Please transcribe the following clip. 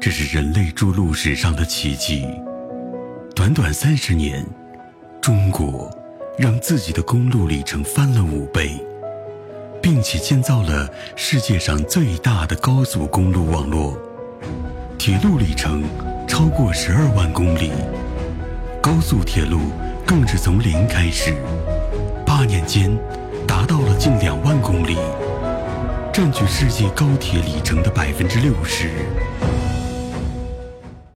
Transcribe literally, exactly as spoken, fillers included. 这是人类筑路史上的奇迹。短短三十年，中国让自己的公路里程翻了五倍，并且建造了世界上最大的高速公路网络，铁路里程超过十二万公里，高速铁路更是从零开始，八年间达到了近两万公里，占据世界高铁里程的百分之六十。